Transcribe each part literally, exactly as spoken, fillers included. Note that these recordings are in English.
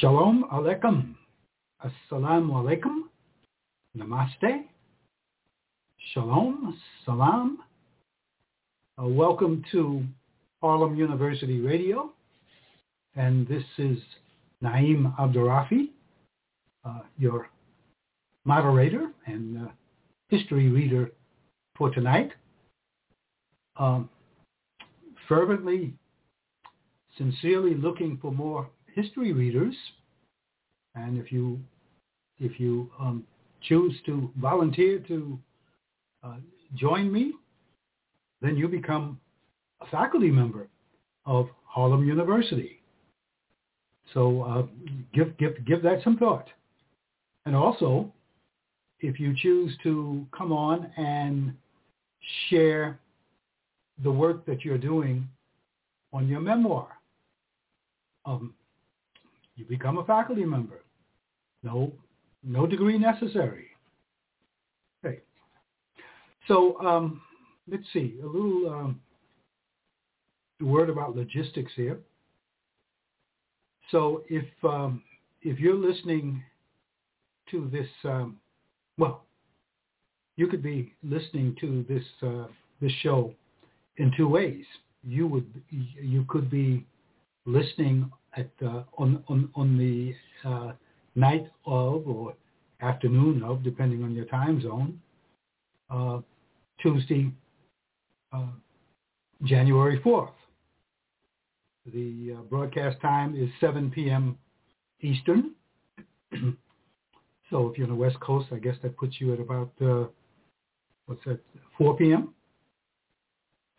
Shalom Aleichem, Assalamu Alaikum, Namaste, Shalom, Salam. Uh, welcome to Harlem University Radio, and this is Naim Abdurrafi, uh, your moderator and uh, history reader for tonight. Um, fervently, sincerely looking for more history readers, and if you if you um, choose to volunteer to uh, join me, then you become a faculty member of Harlem University. So uh, give give give that some thought. And also, if you choose to come on and share the work that you're doing on your memoir, um, you become a faculty member. No, no degree necessary. Okay. So um, let's see, a little um, word about logistics here. So if um, if you're listening to this, um, well, you could be listening to this uh, this show in two ways. You would you could be listening At, uh, on, on, on the uh, night of or afternoon of, depending on your time zone, uh, Tuesday, uh, January fourth. The uh, broadcast time is seven p.m. Eastern. So if you're on the West Coast, I guess that puts you at about, uh, what's that, four p.m.?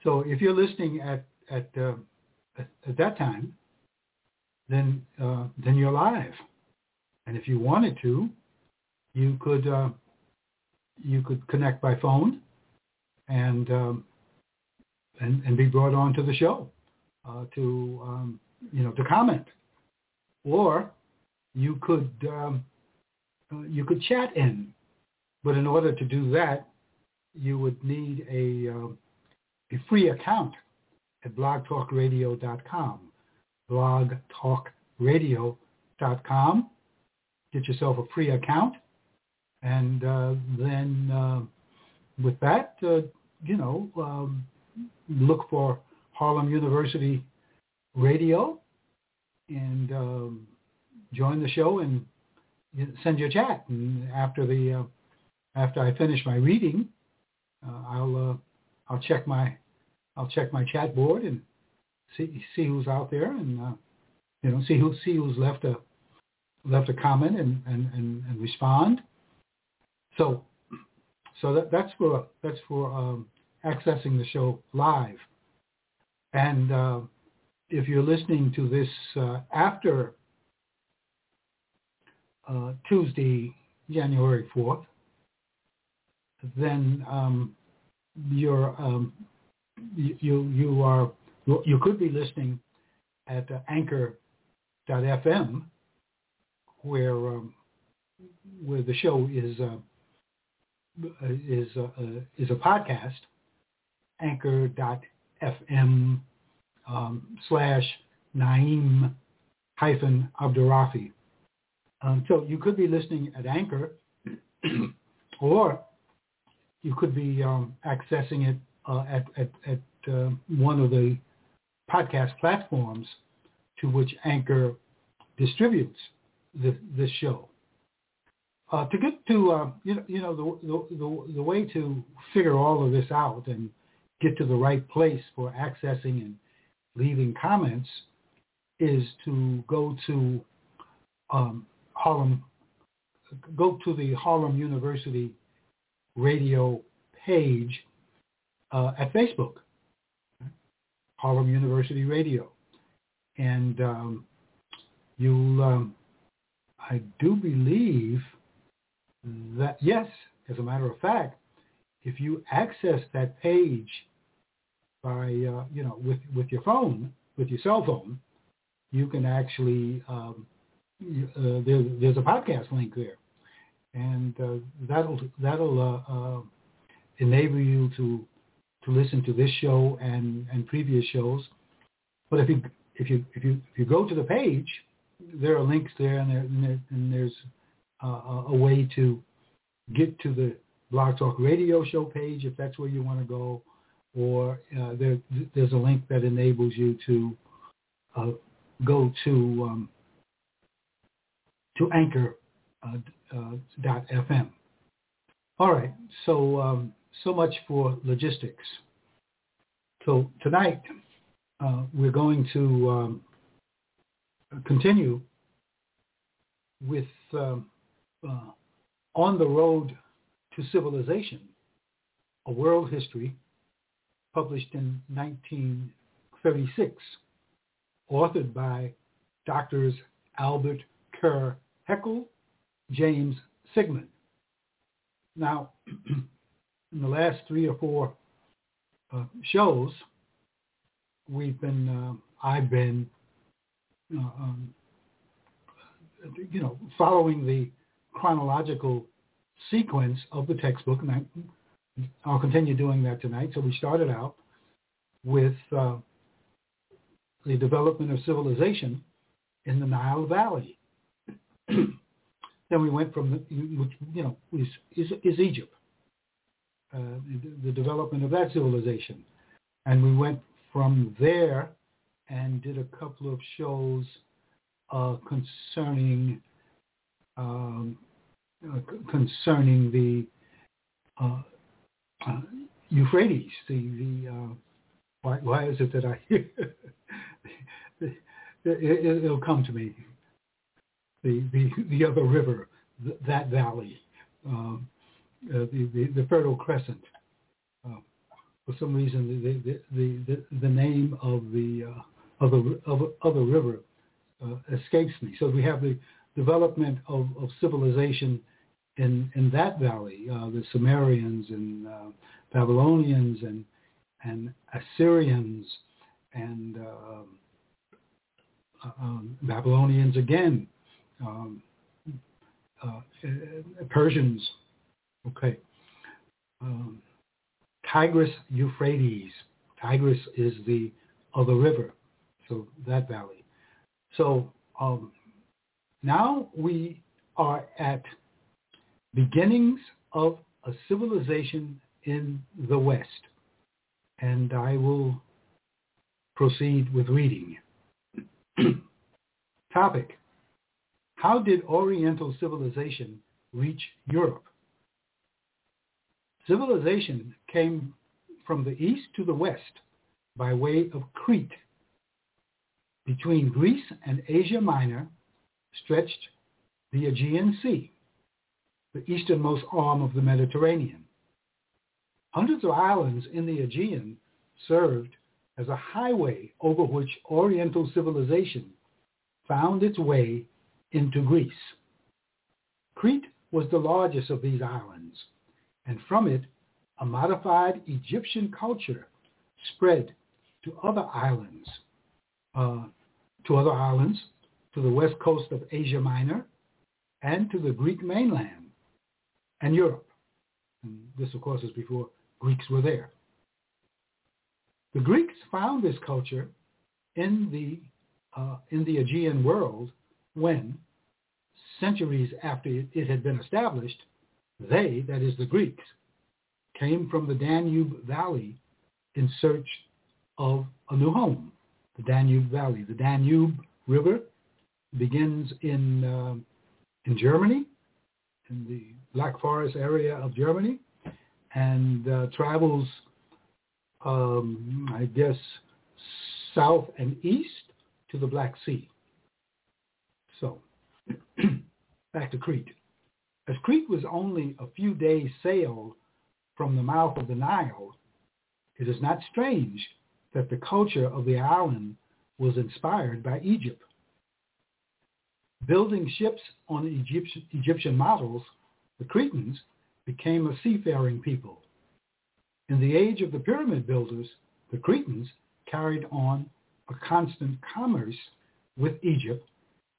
So if you're listening at, at, uh, at, at that time, then uh, then you're live. And if you wanted to, you could uh, you could connect by phone and um, and and be brought on to the show uh, to um, you know to comment, or you could um, you could chat in. But in order to do that, you would need a uh, a free account at blog talk radio dot com. blog talk radio dot com. Get yourself a free account, and uh, then uh, with that, uh, you know, um, look for Harlem University Radio and um, join the show and send your chat. And after the uh, after I finish my reading, uh, I'll uh, I'll check my I'll check my chat board and See, see who's out there, and uh, you know, see who see who's left a left a comment and, and, and, and respond. So, so that, that's for that's for um, accessing the show live. And uh, if you're listening to this uh, after uh, Tuesday, January fourth, then um, you're um, you, you you are You could be listening at uh, anchor dot f m, where um, where the show is uh, is uh, is a podcast. Anchor dot f m um, slash Naim hyphen Abdurrafi. Um, so you could be listening at Anchor, or you could be um, accessing it uh, at at, at uh, one of the podcast platforms to which Anchor distributes the, this show. Uh, to get to, uh, you know, you know the, the, the way to figure all of this out and get to the right place for accessing and leaving comments is to go to um, Harlem, go to the Harlem University Radio page uh, at Facebook. Harlem University Radio, and um, you'll, um, I do believe that, yes, as a matter of fact, if you access that page by, uh, you know, with, with your phone, with your cell phone, you can actually, um, uh, there, there's a podcast link there, and uh, that'll, that'll uh, uh, enable you to to listen to this show and, and previous shows. But if you if you if you if you go to the page there are links there, and, there, and, there, and there's uh, a way to get to the Blog Talk Radio show page if that's where you want to go, or uh, there, there's a link that enables you to uh, go to um, to anchor dot f m. All right, so um, so much for logistics. So tonight uh, we're going to um, continue with um, uh, On the Road to Civilization, a world history published in nineteen thirty-six, authored by Doctors Albert Kerr Heckel, James Sigmund. Now, in the last three or four uh, shows, we've been, uh, I've been, uh, um, you know, following the chronological sequence of the textbook, and I, I'll continue doing that tonight. So we started out with uh, the development of civilization in the Nile Valley. Then we went from, the, which, you know, is, is, is Egypt, uh, the, the development of that civilization. And we went from there and did a couple of shows uh, concerning um, uh, concerning the uh, uh, Euphrates. The, the uh, why, why is it that I hear? it, it, it'll come to me. The, the, the other river, th- that valley, um, uh, the, the, the Fertile Crescent. Uh, for some reason, the the, the, the, the name of the uh, of the of, of the river uh, escapes me. So we have the development of, of civilization in in that valley, uh, the Sumerians and uh, Babylonians and and Assyrians and uh, um, Babylonians again. Um, uh, Persians, okay. Um, Tigris, Euphrates. Tigris is the other river, so that valley. So um, now we are at beginnings of a civilization in the West, and I will proceed with reading. Topic. How did Oriental civilization reach Europe? Civilization came from the east to the west by way of Crete. Between Greece and Asia Minor stretched the Aegean Sea, the easternmost arm of the Mediterranean. Hundreds of islands in the Aegean served as a highway over which Oriental civilization found its way into Greece. Crete was the largest of these islands, and from it, a modified Egyptian culture spread to other islands, uh, to other islands, to the west coast of Asia Minor, and to the Greek mainland and Europe. And this, of course, is before Greeks were there. The Greeks found this culture in the uh, in the Aegean world when, centuries after it had been established, they, that is the Greeks, came from the Danube Valley in search of a new home, the Danube Valley. The Danube River begins in uh, in Germany, in the Black Forest area of Germany, and uh, travels, um, I guess, south and east to the Black Sea. So, back to Crete. As Crete was only a few days' sail from the mouth of the Nile, it is not strange that the culture of the island was inspired by Egypt. Building ships on Egyptian, Egyptian models, the Cretans became a seafaring people. In the age of the pyramid builders, the Cretans carried on a constant commerce with Egypt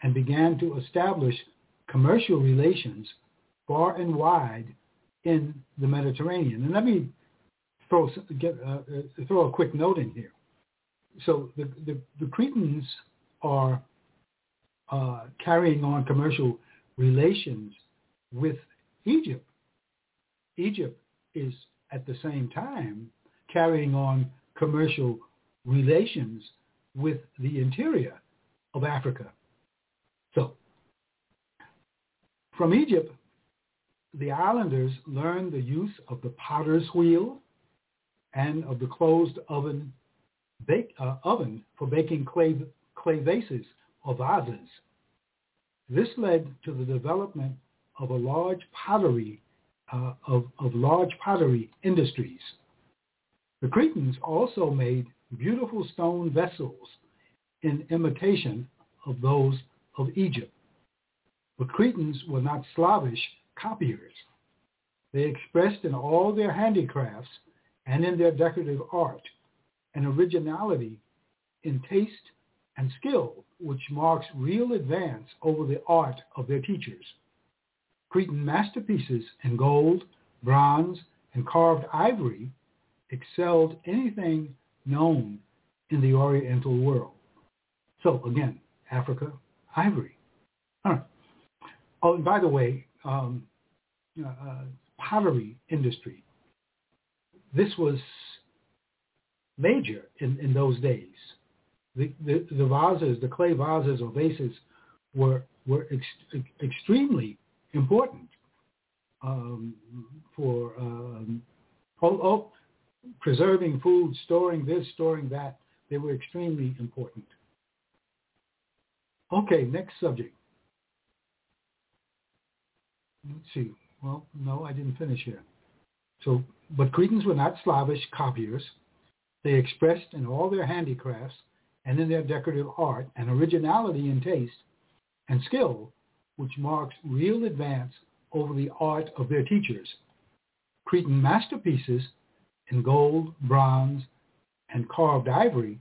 and began to establish commercial relations far and wide in the Mediterranean. And let me throw, get, uh, throw a quick note in here. So the, the, the Cretans are uh, carrying on commercial relations with Egypt. Egypt is at the same time carrying on commercial relations with the interior of Africa. So, from Egypt, the islanders learned the use of the potter's wheel and of the closed oven bake, uh, oven for baking clay, clay vases or vases. This led to the development of a large pottery uh, of, of large pottery industries. The Cretans also made beautiful stone vessels in imitation of those of Egypt. The Cretans were not slavish copiers. They expressed in all their handicrafts and in their decorative art an originality in taste and skill which marks real advance over the art of their teachers. Cretan masterpieces in gold, bronze, and carved ivory excelled anything known in the Oriental world. So again, Africa, ivory. All right. Oh, and by the way, um, uh, pottery industry. This was major in, in those days. The, the, the vases, the clay vases or vases, were were ex- extremely important um, for um, oh, oh, preserving food, storing this, storing that. They were extremely important. Okay, next subject. Let's see. Well, no, I didn't finish here. So, but Cretans were not slavish copiers. They expressed in all their handicrafts and in their decorative art an originality in taste and skill which marks real advance over the art of their teachers. Cretan masterpieces in gold, bronze, and carved ivory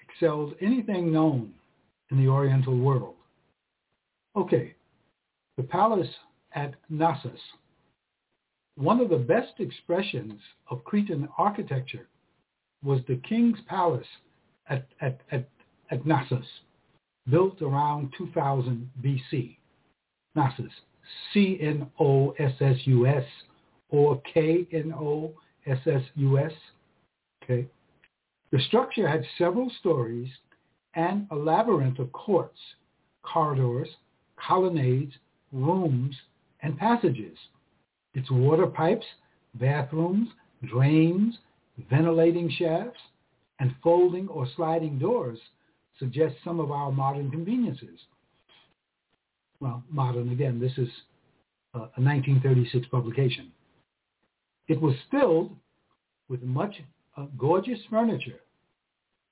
excelled anything known in the Oriental world. Okay, the palace at Knossos. One of the best expressions of Cretan architecture was the king's palace at, at, at, at Knossos, built around two thousand B C. Knossos, C N O S S U S or K N O S S U S. Okay. The structure had several stories and a labyrinth of courts, corridors, colonnades, rooms, and passages. Its water pipes, bathrooms, drains, ventilating shafts, and folding or sliding doors suggest some of our modern conveniences. Well, modern, again, this is a nineteen thirty-six publication. It was filled with much uh, gorgeous furniture.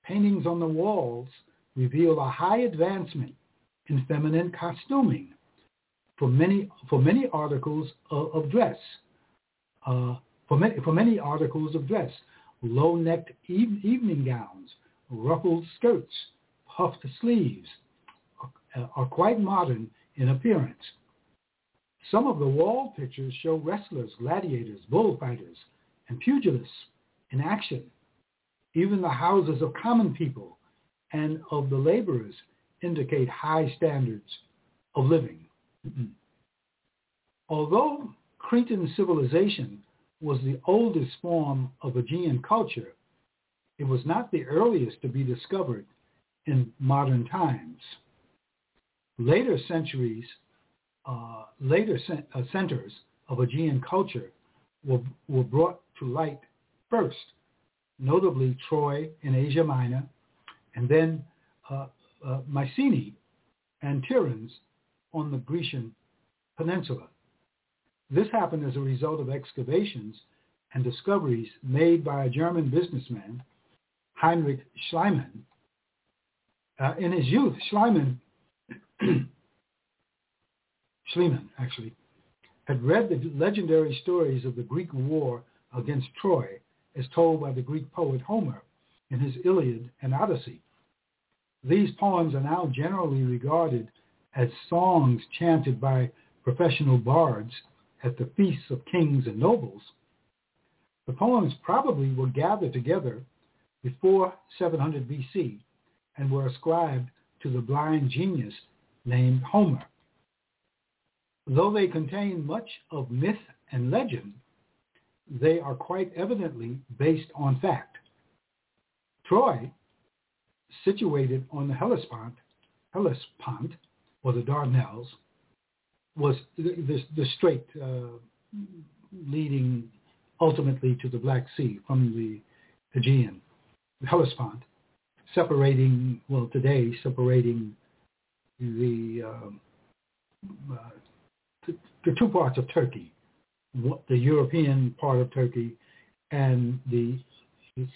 Paintings on the walls reveal a high advancement in feminine costuming for many for many articles of, of dress. Uh, for many for many articles of dress, low-necked even, evening gowns, ruffled skirts, puffed sleeves are, are quite modern in appearance. Some of the wall pictures show wrestlers, gladiators, bullfighters, and pugilists in action. Even the houses of common people and of the laborers indicate high standards of living. Mm-hmm. Although Cretan civilization was the oldest form of Aegean culture, it was not the earliest to be discovered in modern times. Later centuries, uh, later cent- uh, centers of Aegean culture were, were brought to light first, notably Troy in Asia Minor, and then uh, uh, Mycenae and Tiryns on the Grecian peninsula. This happened as a result of excavations and discoveries made by a German businessman, Heinrich Schliemann. Uh, in his youth, Schliemann, Schliemann actually, had read the legendary stories of the Greek war against Troy as told by the Greek poet Homer in his Iliad and Odyssey. These poems are now generally regarded as songs chanted by professional bards at the feasts of kings and nobles. The poems probably were gathered together before seven hundred B C and were ascribed to the blind genius named Homer. Though they contain much of myth and legend, they are quite evidently based on fact. Troy, situated on the Hellespont, Hellespont or the Dardanelles, was the, the, the strait uh, leading ultimately to the Black Sea from the Aegean, the Hellespont, separating, well today, separating the, um, uh, the, the two parts of Turkey, the European part of Turkey and the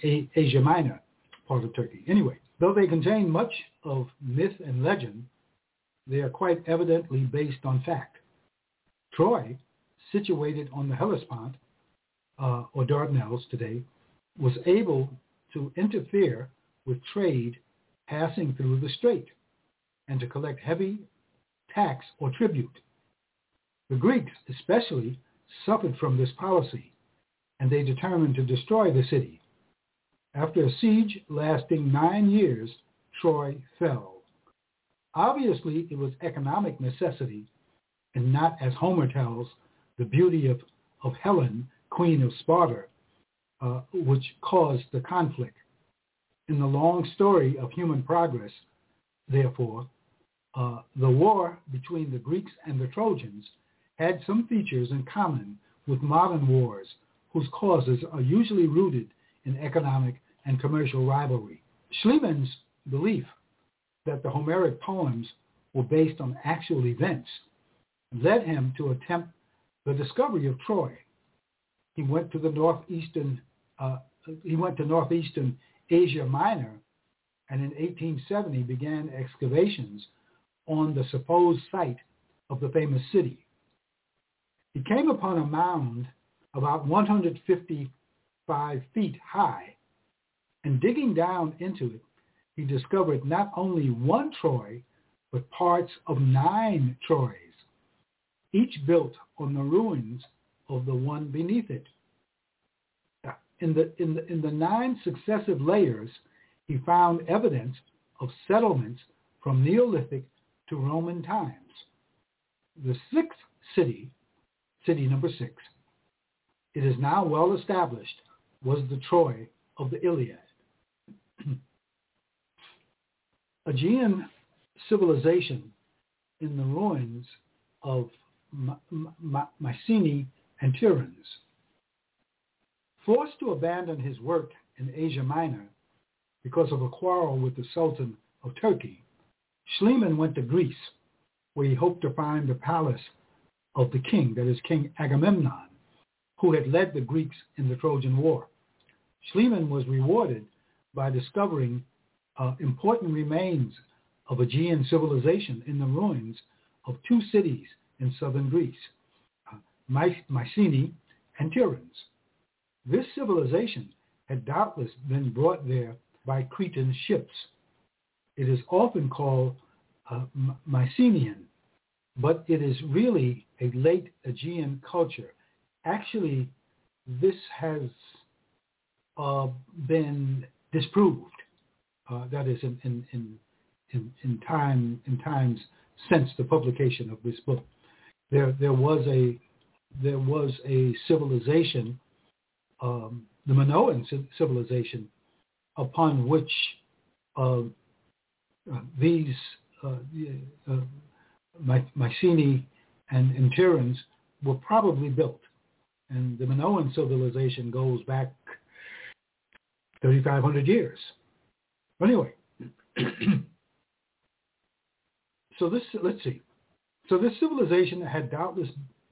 A- Asia Minor part of Turkey. Anyway, though they contain much of myth and legend, they are quite evidently based on fact. Troy, situated on the Hellespont, uh, or Dardanelles today, was able to interfere with trade passing through the strait and to collect heavy tax or tribute. The Greeks especially suffered from this policy, and they determined to destroy the city. After a siege lasting nine years, Troy fell. Obviously, it was economic necessity, and not, as Homer tells, the beauty of, of Helen, queen of Sparta, uh, which caused the conflict. In the long story of human progress, therefore, uh, the war between the Greeks and the Trojans had some features in common with modern wars, whose causes are usually rooted in economic and commercial rivalry. Schliemann's belief that the Homeric poems were based on actual events led him to attempt the discovery of Troy. He went to the northeastern, uh, he went to northeastern Asia Minor, and in eighteen seventy began excavations on the supposed site of the famous city. He came upon a mound about one hundred fifty-five feet high, and digging down into it, he discovered not only one Troy, but parts of nine Troys, each built on the ruins of the one beneath it. In the, in the, in the nine successive layers, he found evidence of settlements from Neolithic to Roman times. The sixth city, city number six, it is now well established, was the Troy of the Iliad. Aegean civilization in the ruins of My- My- Mycenae and Tiryns. Forced to abandon his work in Asia Minor because of a quarrel with the Sultan of Turkey, Schliemann went to Greece, where he hoped to find the palace of the king, that is King Agamemnon, who had led the Greeks in the Trojan War. Schliemann was rewarded by discovering uh, important remains of Aegean civilization in the ruins of two cities in southern Greece, uh, My- Mycenae and Tiryns. This civilization had doubtless been brought there by Cretan ships. It is often called uh, Mycenaean, but it is really a late Aegean culture. Actually, this has uh, been disproved. Uh, that is, in in, in in in time in times since the publication of this book, there there was a there was a civilization. Um, the Minoan civilization, upon which uh, uh, these uh, uh, My- Mycenae and, and Tiryns were probably built. And the Minoan civilization goes back thirty-five hundred years. Anyway, so this, let's see. So this civilization had doubtless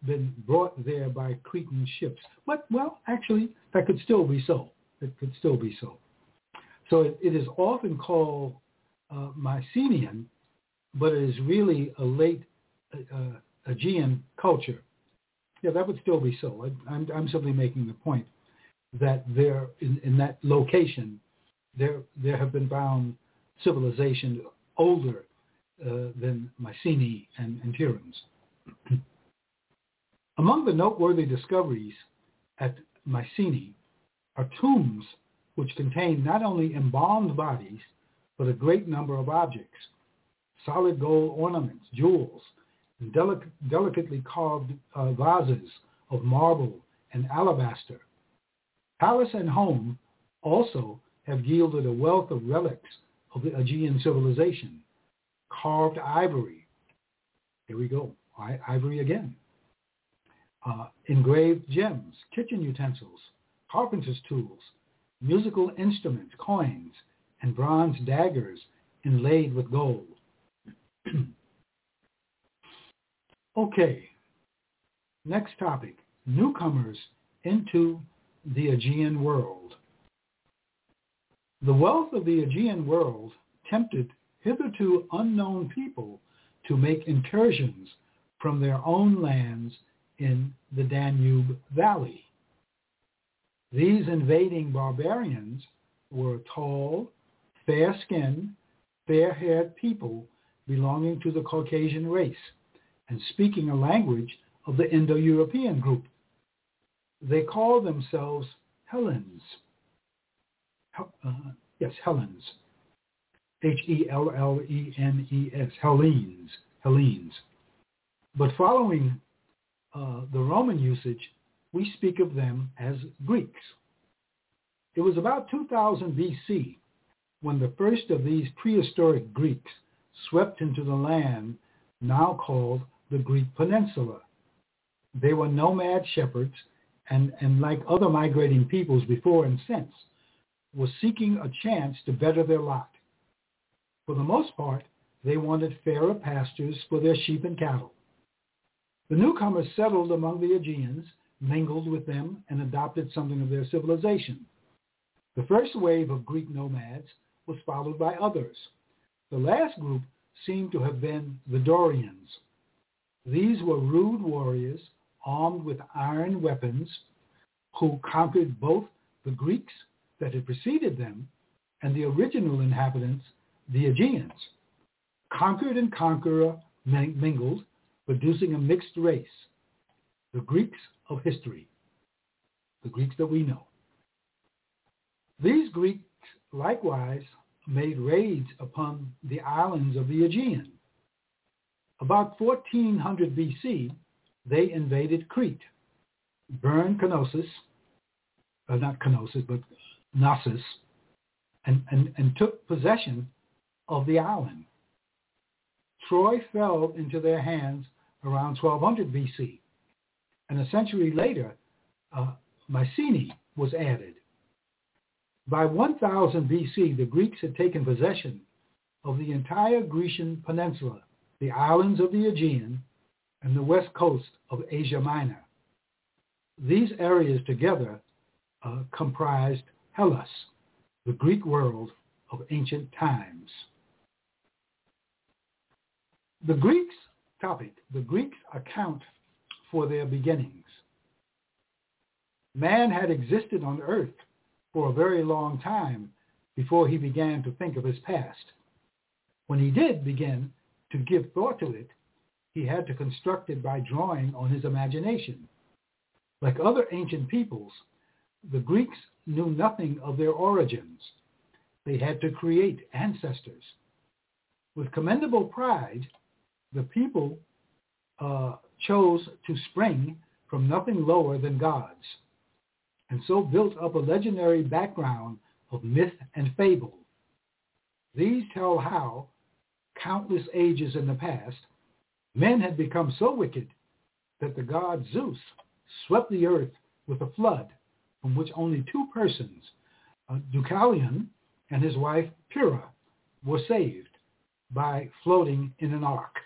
been brought there by Cretan ships. But, well, actually, that could still be so. It could still be so. So it, it is often called uh, Mycenaean, but it is really a late uh, Aegean culture. Yeah, that would still be so. I, I'm, I'm simply making the point that there, in, in that location, there there have been found civilizations older uh, than Mycenae and, and Tiryns. Among the noteworthy discoveries at Mycenae are tombs which contain not only embalmed bodies, but a great number of objects, solid gold ornaments, jewels, and delic- delicately carved uh, vases of marble and alabaster. Palace and home also have yielded a wealth of relics of the Aegean civilization, carved ivory. Here we go, I- ivory again. Uh, engraved gems, kitchen utensils, carpenter's tools, musical instruments, coins, and bronze daggers inlaid with gold. Okay, next topic, newcomers into the Aegean world. The wealth of the Aegean world tempted hitherto unknown people to make incursions from their own lands in the Danube Valley. These invading barbarians were tall, fair-skinned, fair-haired people belonging to the Caucasian race and speaking a language of the Indo-European group. They called themselves Hellenes. Uh, yes, Hellenes. H E L L E N E S, Hellenes, Hellenes. But following uh, the Roman usage, we speak of them as Greeks. It was about two thousand B C when the first of these prehistoric Greeks swept into the land now called the Greek Peninsula. They were nomad shepherds and, and like other migrating peoples before and since, were seeking a chance to better their lot. For the most part, they wanted fairer pastures for their sheep and cattle. The newcomers settled among the Aegeans, mingled with them, and adopted something of their civilization. The first wave of Greek nomads was followed by others. The last group seemed to have been the Dorians. These were rude warriors armed with iron weapons who conquered both the Greeks that had preceded them and the original inhabitants, the Aegeans. Conquered and conqueror mingled, producing a mixed race, the Greeks of history, the Greeks that we know. These Greeks likewise made raids upon the islands of the Aegean. About fourteen hundred B C, they invaded Crete, burned Knossos, uh, not Knossos, but Knossos, and, and, and took possession of the island. Troy fell into their hands around twelve hundred B C, and a century later, uh, Mycenae was added. By one thousand B C, the Greeks had taken possession of the entire Grecian peninsula, the islands of the Aegean, and the west coast of Asia Minor. These areas together uh, comprised Hellas, the Greek world of ancient times. The Greeks, topic, the Greeks account for their beginnings. Man had existed on earth for a very long time before he began to think of his past. When he did begin to give thought to it, he had to construct it by drawing on his imagination. Like other ancient peoples, the Greeks knew nothing of their origins. They had to create ancestors. With commendable pride, the people uh, chose to spring from nothing lower than gods, and so built up a legendary background of myth and fable. These tell how, countless ages in the past, men had become so wicked that the god Zeus swept the earth with a flood from which only two persons, uh, Deucalion and his wife Pyrrha, were saved by floating in an ark.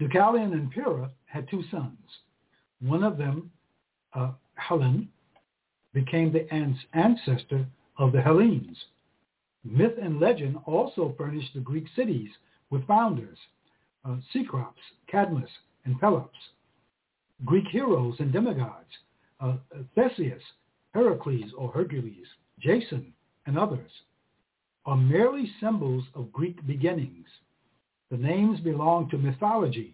Deucalion and Pyrrha had two sons. One of them, Uh, Helen, became the ans- ancestor of the Hellenes. Myth and legend also furnished the Greek cities with founders, uh, Cecrops, Cadmus, and Pelops, Greek heroes and demigods, uh, Theseus, Heracles or Hercules, Jason, and others, are merely symbols of Greek beginnings. The names belong to mythology,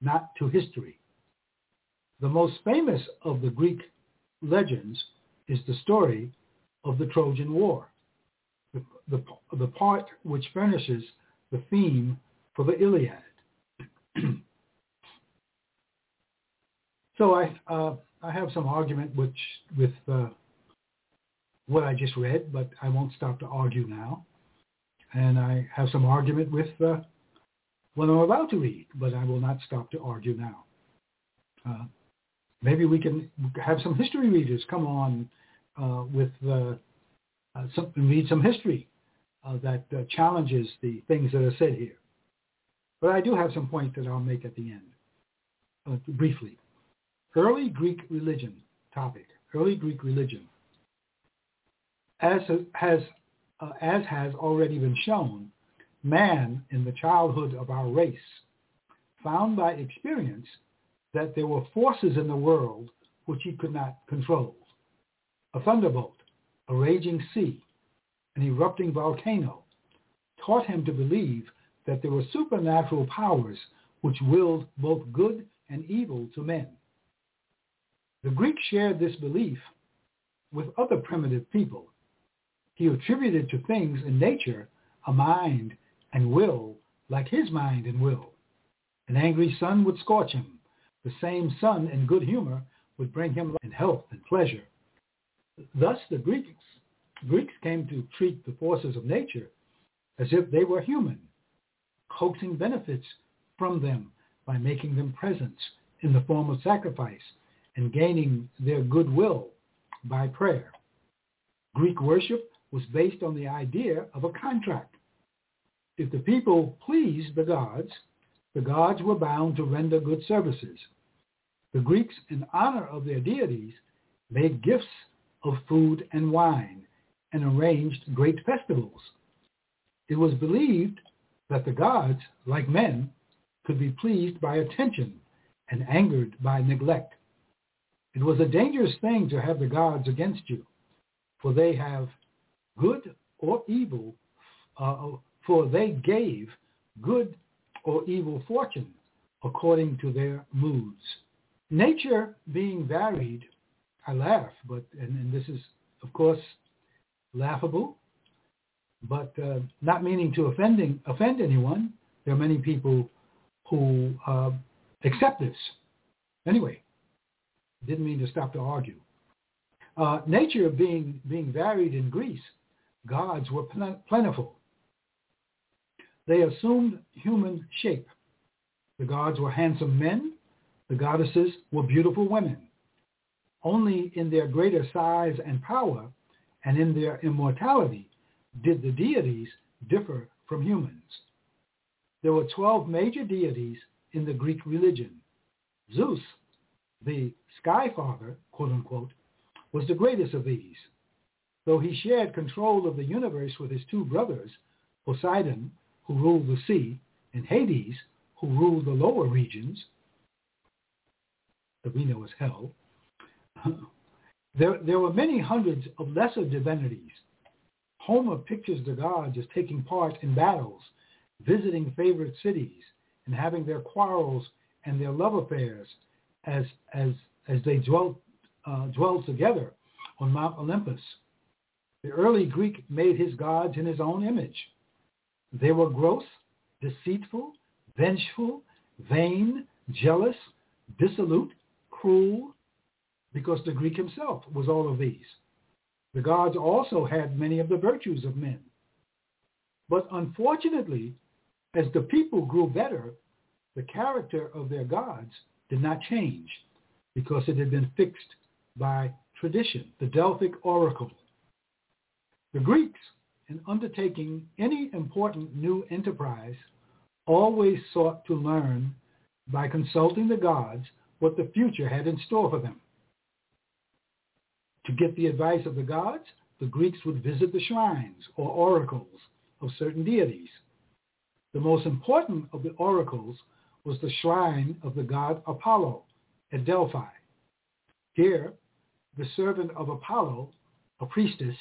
not to history. The most famous of the Greek legends is the story of the Trojan War, the, the, the part which furnishes the theme for the Iliad. So I uh, I have some argument which with uh, what I just read, but I won't stop to argue now. And I have some argument with uh, what I'm about to read, but I will not stop to argue now. Uh, maybe we can have some history readers come on uh, with uh, uh, some, read some history uh, that uh, challenges the things that are said here. But I do have some points that I'll make at the end, uh, briefly. Early Greek religion topic. Early Greek religion. As has uh, as has already been shown, man in the childhood of our race found by experience that there were forces in the world which he could not control. A thunderbolt, a raging sea, an erupting volcano taught him to believe that there were supernatural powers which willed both good and evil to men. The Greeks shared this belief with other primitive people. He attributed to things in nature a mind and will like his mind and will. An angry sun would scorch him. The same sun and good humor would bring him health and pleasure. Thus the Greeks, Greeks came to treat the forces of nature as if they were human, coaxing benefits from them by making them presents in the form of sacrifice and gaining their goodwill by prayer. Greek worship was based on the idea of a contract. If the people pleased the gods, the gods were bound to render good services. The Greeks, in honor of their deities, made gifts of food and wine and arranged great festivals. It was believed that the gods, like men, could be pleased by attention and angered by neglect. It was a dangerous thing to have the gods against you, for they have good or evil, uh, for they gave good or evil fortune according to their moods. Nature being varied, I laugh, but and, and this is, of course, laughable, but uh, not meaning to offending, offend anyone. There are many people who uh, accept this. Anyway. Didn't mean to stop to argue. Uh, nature being being varied in Greece, gods were plentiful. They assumed human shape. The gods were handsome men. The goddesses were beautiful women. Only in their greater size and power and in their immortality did the deities differ from humans. There were twelve major deities in the Greek religion. Zeus, the Sky Father, quote-unquote, was the greatest of these. Though he shared control of the universe with his two brothers, Poseidon, who ruled the sea, and Hades, who ruled the lower regions, that we know as hell, there, there were many hundreds of lesser divinities. Homer pictures the gods as taking part in battles, visiting favorite cities, and having their quarrels and their love affairs as as as they dwelt, uh, dwelt together on Mount Olympus. The early Greek made his gods in his own image. They were gross, deceitful, vengeful, vain, jealous, dissolute, cruel, because the Greek himself was all of these. The gods also had many of the virtues of men. But unfortunately, as the people grew better, the character of their gods did not change because it had been fixed by tradition, the Delphic oracle. The Greeks, in undertaking any important new enterprise, always sought to learn by consulting the gods what the future had in store for them. To get the advice of the gods, the Greeks would visit the shrines or oracles of certain deities. The most important of the oracles was the shrine of the god Apollo at Delphi. Here, the servant of Apollo, a priestess,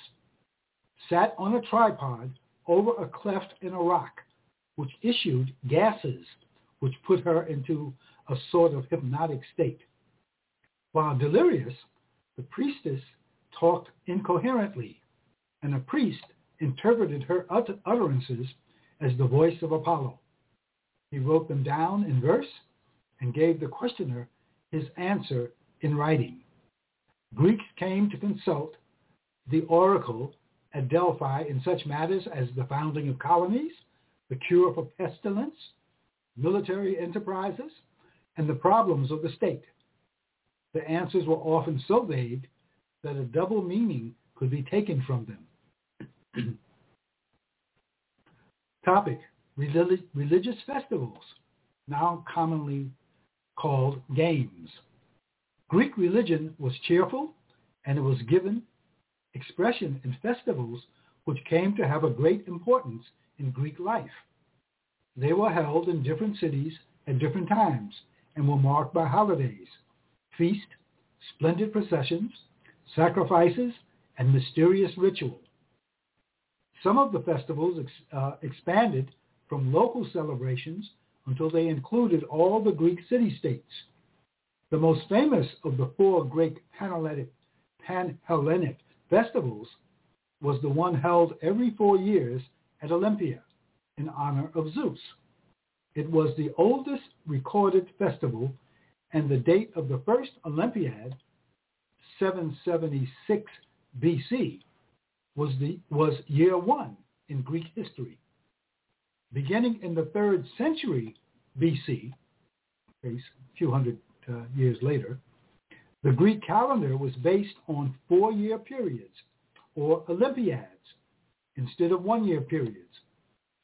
sat on a tripod over a cleft in a rock, which issued gases, which put her into a sort of hypnotic state. While delirious, the priestess talked incoherently, and a priest interpreted her utter- utterances as the voice of Apollo. He wrote them down in verse and gave the questioner his answer in writing. Greeks came to consult the oracle at Delphi in such matters as the founding of colonies, the cure for pestilence, military enterprises, and the problems of the state. The answers were often so vague that a double meaning could be taken from them. Topic: relig- religious festivals, now commonly called games. Greek religion was cheerful, and it was given expression in festivals which came to have a great importance in Greek life. They were held in different cities at different times and were marked by holidays, feast, splendid processions, sacrifices, and mysterious ritual. Some of the festivals ex- uh, expanded from local celebrations until they included all the Greek city-states. The most famous of the four great Panhellenic, Panhellenic festivals was the one held every four years at Olympia in honor of Zeus. It was the oldest recorded festival, and the date of the first Olympiad, seven seventy-six B C, was the was year one in Greek history. Beginning in the third century B C, a few hundred uh, years later, the Greek calendar was based on four-year periods, or Olympiads, instead of one-year periods,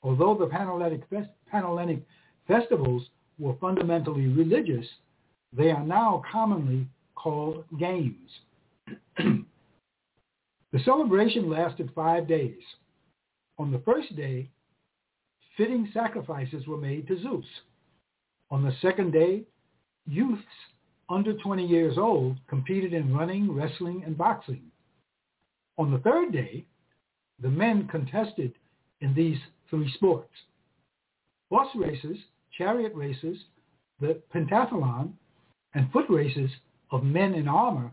although the Panhellenic, fest- Panhellenic festivals were fundamentally religious. They are now commonly called games. The celebration lasted five days. On the first day, fitting sacrifices were made to Zeus. On the second day, youths under twenty years old competed in running, wrestling, and boxing. On the third day, the men contested in these three sports: horse races, chariot races, the pentathlon, and foot races of men in armor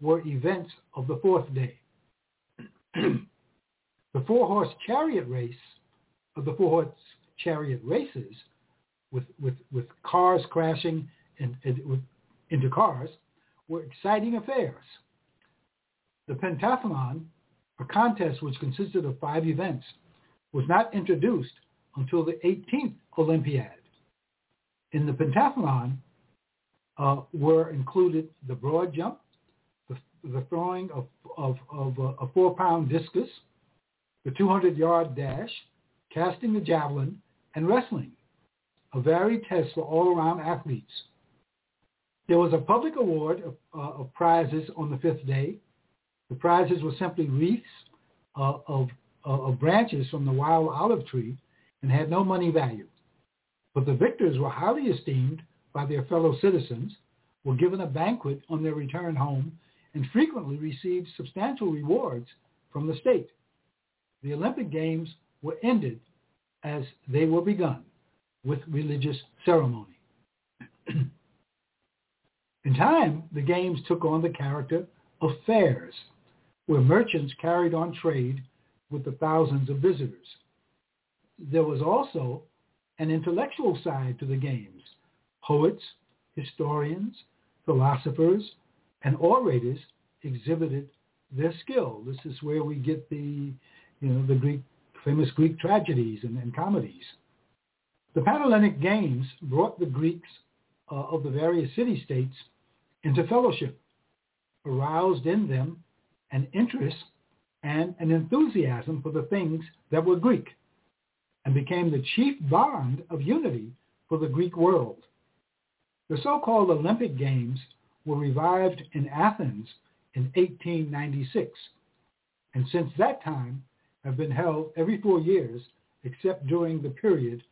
were events of the fourth day. The four-horse chariot race, of the four-horse chariot races, with with, with cars crashing and, and with, into cars, were exciting affairs. The pentathlon, a contest which consisted of five events, was not introduced until the eighteenth Olympiad. In the pentathlon uh, were included the broad jump, the, the throwing of, of, of a, a four-pound discus, the two hundred yard dash, casting the javelin, and wrestling, a varied test for all-around athletes. There was a public award of, uh, of prizes on the fifth day. The prizes were simply wreaths uh, of, uh, of branches from the wild olive tree and had no money value. But the victors were highly esteemed by their fellow citizens, were given a banquet on their return home, and frequently received substantial rewards from the state. The Olympic Games were ended as they were begun, with religious ceremony. In time, the games took on the character of fairs, where merchants carried on trade with the thousands of visitors. There was also an intellectual side to the games. Poets, historians, philosophers, and orators exhibited their skill. This is where we get the, you know, the Greek, famous Greek tragedies and, and comedies. The Panhellenic Games brought the Greeks uh, of the various city-states into fellowship, aroused in them an interest and an enthusiasm for the things that were Greek, and became the chief bond of unity for the Greek world. The so-called Olympic Games were revived in Athens in eighteen ninety-six, and since that time have been held every four years except during the period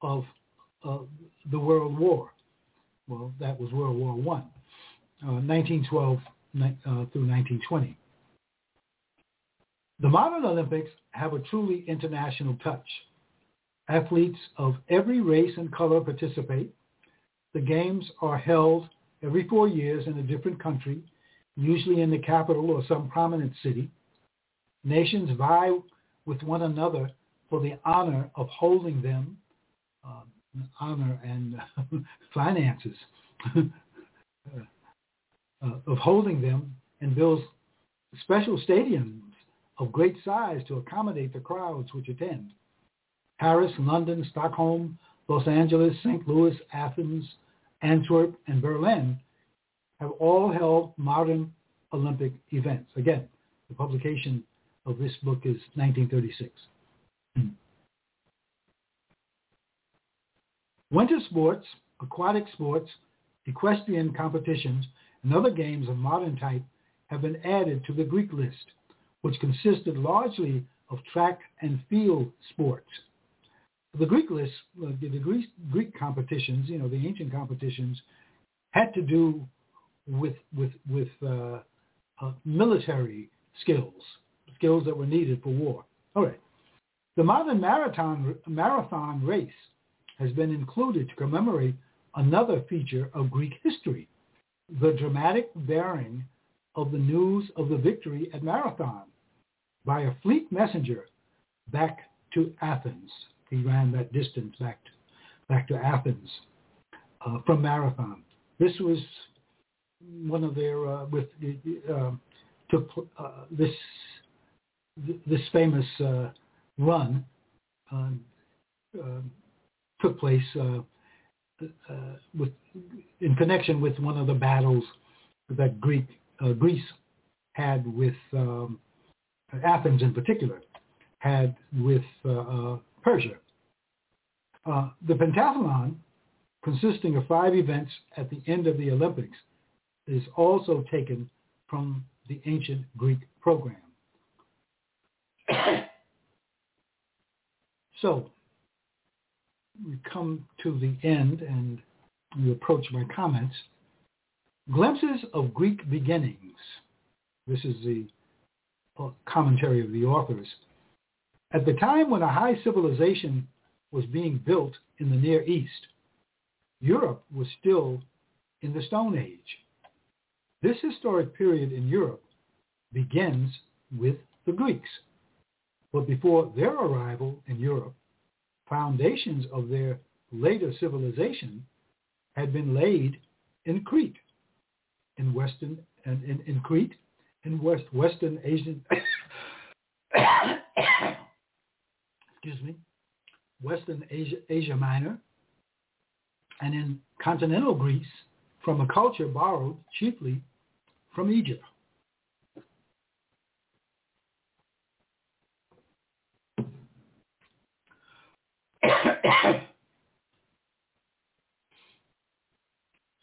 of uh, the World War. Well, that was World War One, uh, nineteen twelve uh, through nineteen twenty. The modern Olympics have a truly international touch. Athletes of every race and color participate. The games are held every four years in a different country, usually in the capital or some prominent city. Nations vie with one another for the honor of holding them, uh, honor and finances, uh, of holding them, and builds special stadiums of great size to accommodate the crowds which attend. Paris, London, Stockholm, Los Angeles, Saint Louis, Athens, Antwerp, and Berlin have all held modern Olympic events. Again, the publication of this book is nineteen thirty-six. Winter sports, aquatic sports, equestrian competitions, and other games of modern type have been added to the Greek list, which consisted largely of track and field sports. The Greek list, the Greek, Greek competitions, you know, the ancient competitions, had to do with with with uh, uh, military skills, skills that were needed for war. All right, the modern marathon marathon race has been included to commemorate another feature of Greek history: the dramatic bearing of the news of the victory at Marathon by a fleet messenger back to Athens. He ran that distance back to, back to Athens uh, from Marathon. This was one of their uh, with uh, took uh, this this famous uh, run uh, uh, took place uh, uh, with in connection with one of the battles that Greek uh, Greece had with um, Athens in particular had with uh, uh, Persia. Uh, the pentathlon, consisting of five events at the end of the Olympics, is also taken from the ancient Greek program. So, we come to the end and we approach my comments. Glimpses of Greek beginnings. This is the commentary of the authors. At the time when a high civilization was being built in the Near East, Europe was still in the Stone Age. This historic period in Europe begins with the Greeks, but before their arrival in Europe, foundations of their later civilization had been laid in Crete, in Western and in, in Crete, in West Western Asian. Excuse me, Western Asia, Asia Minor, and in continental Greece from a culture borrowed chiefly from Egypt.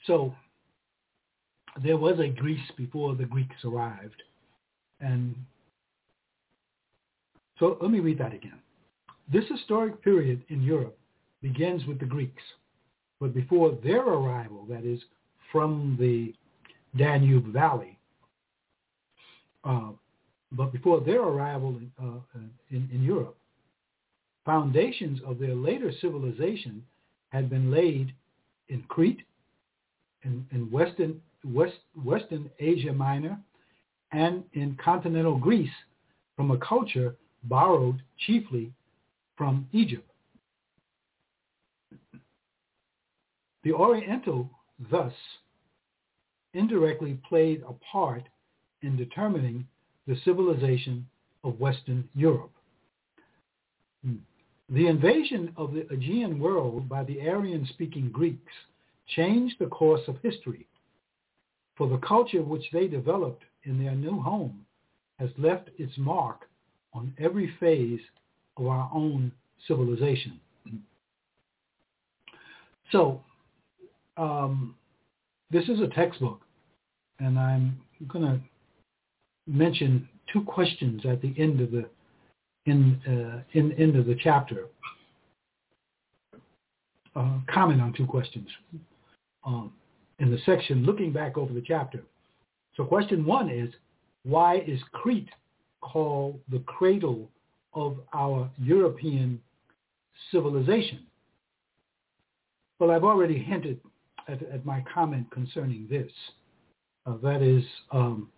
So there was a Greece before the Greeks arrived. And so let me read that again. This historic period in Europe begins with the Greeks, but before their arrival, that is, from the Danube Valley, uh, but before their arrival in, uh, in, in Europe, foundations of their later civilization had been laid in Crete, in, in Western, West, Western Asia Minor, and in continental Greece from a culture borrowed chiefly from Egypt. The Oriental, thus, indirectly played a part in determining the civilization of Western Europe. The invasion of the Aegean world by the Aryan-speaking Greeks changed the course of history, for the culture which they developed in their new home has left its mark on every phase of our own civilization. So, um, this is a textbook, and I'm going to mention two questions at the end of the in uh, in end of the chapter. Uh, comment on two questions um, in the section looking back over the chapter. So, question one is, why is Crete called the cradle of our European civilization? Well, I've already hinted at, at my comment concerning this. Uh, that is, um,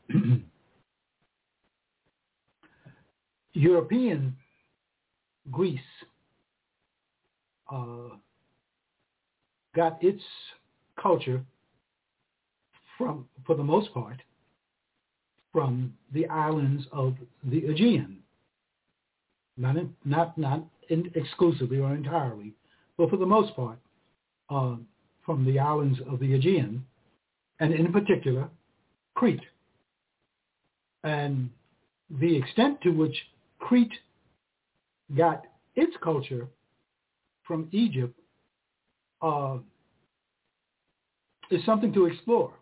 European Greece uh, got its culture from, for the most part, from the islands of the Aegean, not in, not not in exclusively or entirely, but for the most part, uh, from the islands of the Aegean, and in particular, Crete. And the extent to which Crete got its culture from Egypt uh, is something to explore.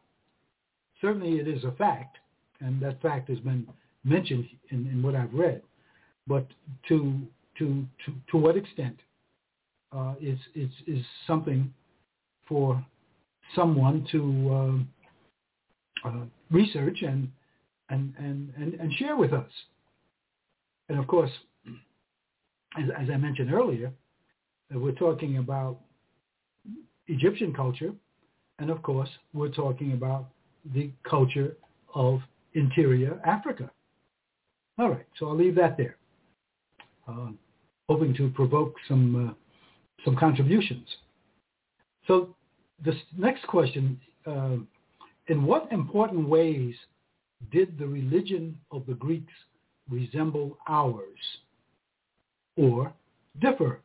Certainly it is a fact, and that fact has been mentioned in, in what I've read, but to to to, to what extent uh, is, is, is something for someone to uh, uh, research and and, and, and and share with us. And of course, as, as I mentioned earlier, we're talking about Egyptian culture, and of course, we're talking about the culture of interior Africa. All right, so I'll leave that there, uh, hoping to provoke some uh, some contributions. So this next question, uh, in what important ways did the religion of the Greeks resemble ours or differ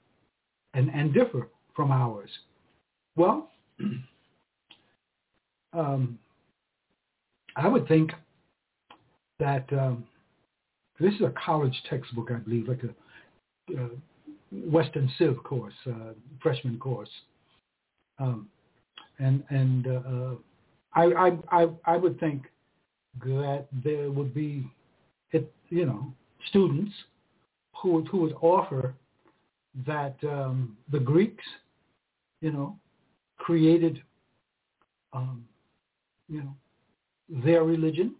and, and differ from ours? Well, um, I would think that um, this is a college textbook, I believe, like a uh, Western Civ course, uh, freshman course. Um, and and uh, I, I I I would think that there would be, it, you know, students who would, who would offer that um, the Greeks, you know, created, um, you know, their religion,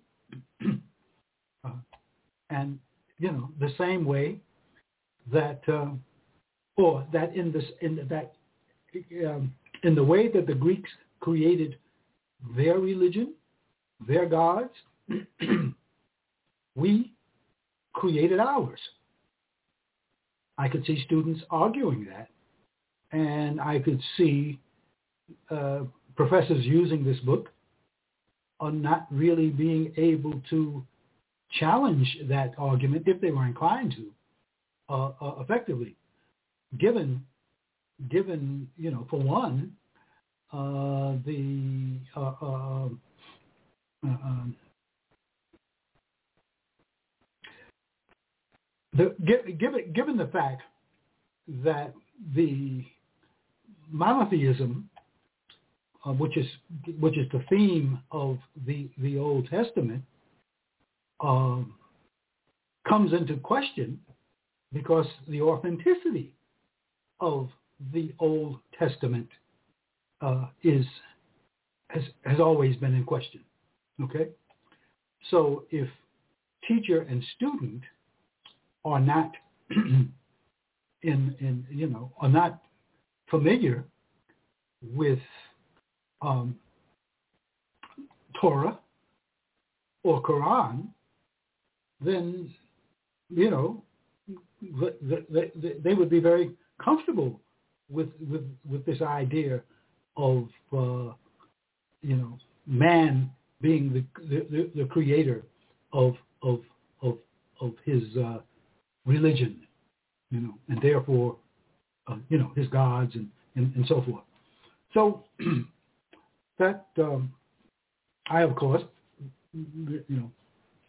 uh, and, you know, the same way that, uh, or that in this, in that, um, in the way that the Greeks created their religion, their gods, we created ours. I could see students arguing that, and I could see uh, professors using this book on not really being able to challenge that argument, if they were inclined to, uh, uh, effectively, given, given, you know, for one, uh, the uh, uh, uh, the given given the fact that the monotheism, Uh, which is which is the theme of the the Old Testament, um, comes into question because the authenticity of the Old Testament uh, is has has always been in question. Okay, so if teacher and student are not in in you know are not familiar with Um, Torah or Quran, then, you know, the, the, the, they would be very comfortable with with, with this idea of, uh, you know, man being the the, the creator of of of of his uh, religion, you know, and therefore, uh, you know, his gods and, and, and so forth. So. That um, I, of course, you know,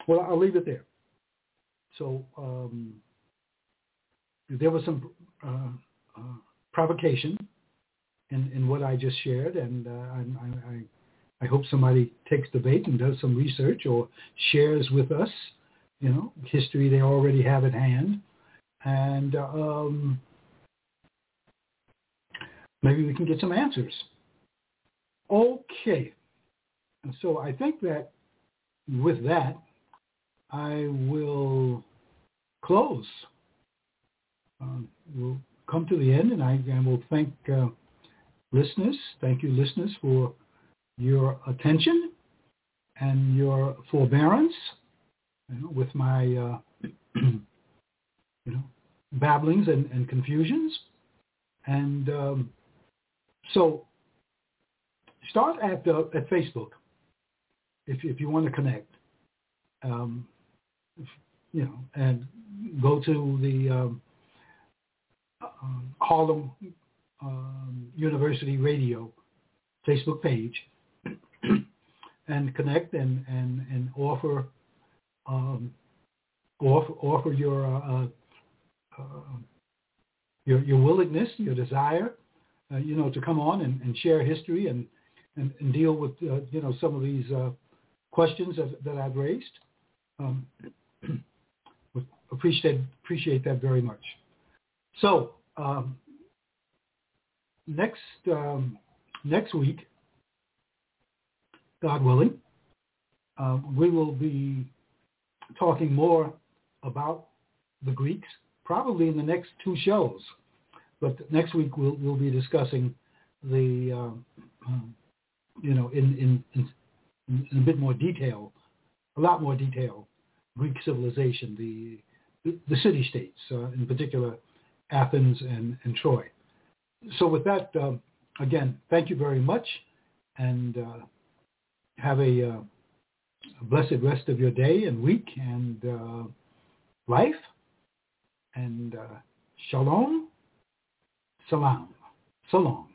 well, I'll leave it there. So um, there was some uh, uh, provocation in, in what I just shared, and uh, I, I, I hope somebody takes the bait and does some research or shares with us, you know, history they already have at hand, and um, maybe we can get some answers. Okay, so I think that with that, I will close. Um, we'll come to the end, and I and will thank uh, listeners. Thank you, listeners, for your attention and your forbearance, you know, with my, uh, you know, babblings and, and confusions. And um, so start at the, at Facebook if if you want to connect. Um, if, you know, and go to the um, uh, Harlem um, University Radio Facebook page and connect and and and offer um, offer offer your uh, uh, your your willingness, your desire, uh, you know, to come on and, and share history and and, and deal with uh, you know some of these uh, questions that, that I've raised. Um, Appreciate appreciate that very much. So um, next um, next week, God willing, uh, we will be talking more about the Greeks, probably in the next two shows. But next week we'll we'll be discussing the um, um, you know in, in in in a bit more detail, a lot more detail, Greek civilization, the the city-states, uh, in particular Athens and, and Troy. So with that, um, again, thank you very much, and uh, have a, uh, a blessed rest of your day and week and uh, life, and uh, shalom, salam, so long.